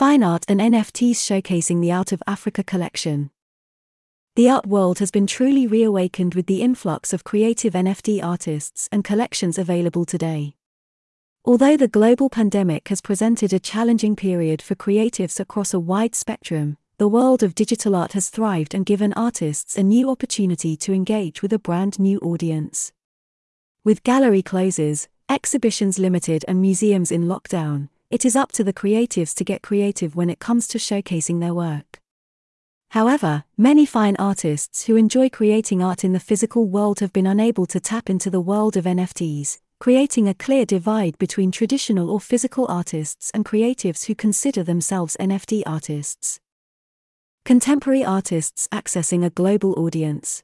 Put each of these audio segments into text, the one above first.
fine art and NFTs showcasing the Out of Africa collection. The art world has been truly reawakened with the influx of creative NFT artists and collections available today. Although the global pandemic has presented a challenging period for creatives across a wide spectrum, the world of digital art has thrived and given artists a new opportunity to engage with a brand new audience. With gallery closes, exhibitions limited and museums in lockdown, it is up to the creatives to get creative when it comes to showcasing their work. However, many fine artists who enjoy creating art in the physical world have been unable to tap into the world of NFTs, creating a clear divide between traditional or physical artists and creatives who consider themselves NFT artists. Contemporary artists accessing a global audience.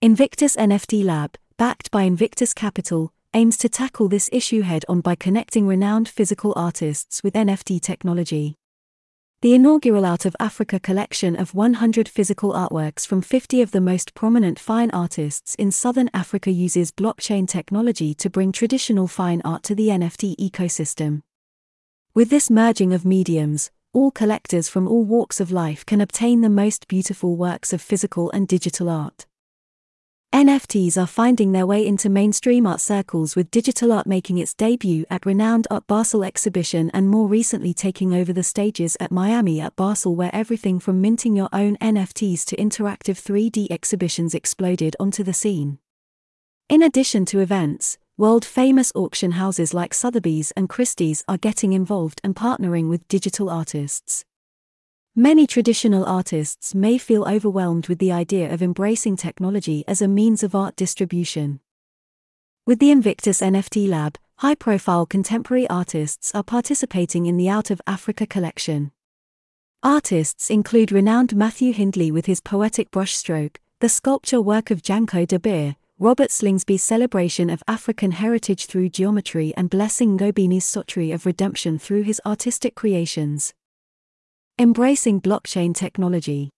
Invictus NFT Lab, backed by Invictus Capital, aims to tackle this issue head-on by connecting renowned physical artists with NFT technology. The inaugural Out of Africa collection of 100 physical artworks from 50 of the most prominent fine artists in Southern Africa uses blockchain technology to bring traditional fine art to the NFT ecosystem. With this merging of mediums, all collectors from all walks of life can obtain the most beautiful works of physical and digital art. NFTs are finding their way into mainstream art circles, with digital art making its debut at renowned Art Basel exhibition and more recently taking over the stages at Miami Art Basel, where everything from minting your own NFTs to interactive 3D exhibitions exploded onto the scene. In addition to events, world-famous auction houses like Sotheby's and Christie's are getting involved and partnering with digital artists. Many traditional artists may feel overwhelmed with the idea of embracing technology as a means of art distribution. With the Invictus NFT Lab, high-profile contemporary artists are participating in the Out of Africa collection. Artists include renowned Matthew Hindley with his poetic brushstroke, the sculpture work of Janko De Beer, Robert Slingsby's celebration of African heritage through geometry, and Blessing Ngobeni's Sotri of redemption through his artistic creations. Embracing blockchain technology.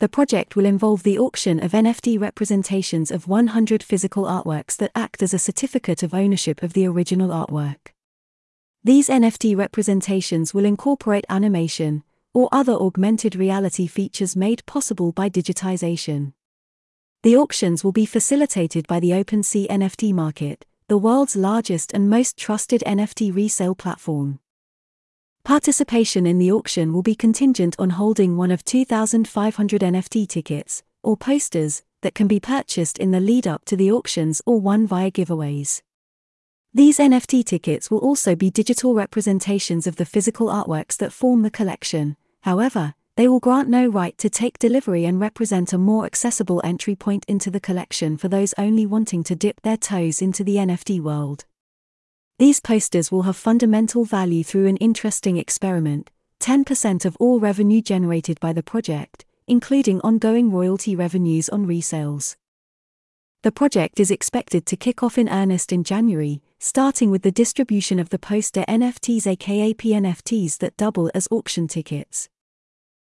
The project will involve the auction of NFT representations of 100 physical artworks that act as a certificate of ownership of the original artwork. These NFT representations will incorporate animation or other augmented reality features made possible by digitization. The auctions will be facilitated by the OpenSea NFT market, the world's largest and most trusted NFT resale platform. Participation in the auction will be contingent on holding one of 2,500 NFT tickets, or posters, that can be purchased in the lead-up to the auctions or won via giveaways. These NFT tickets will also be digital representations of the physical artworks that form the collection. However, they will grant no right to take delivery and represent a more accessible entry point into the collection for those only wanting to dip their toes into the NFT world. These posters will have fundamental value through an interesting experiment. 10% of all revenue generated by the project, including ongoing royalty revenues on resales. The project is expected to kick off in earnest in January, starting with the distribution of the poster NFTs aka PNFTs that double as auction tickets.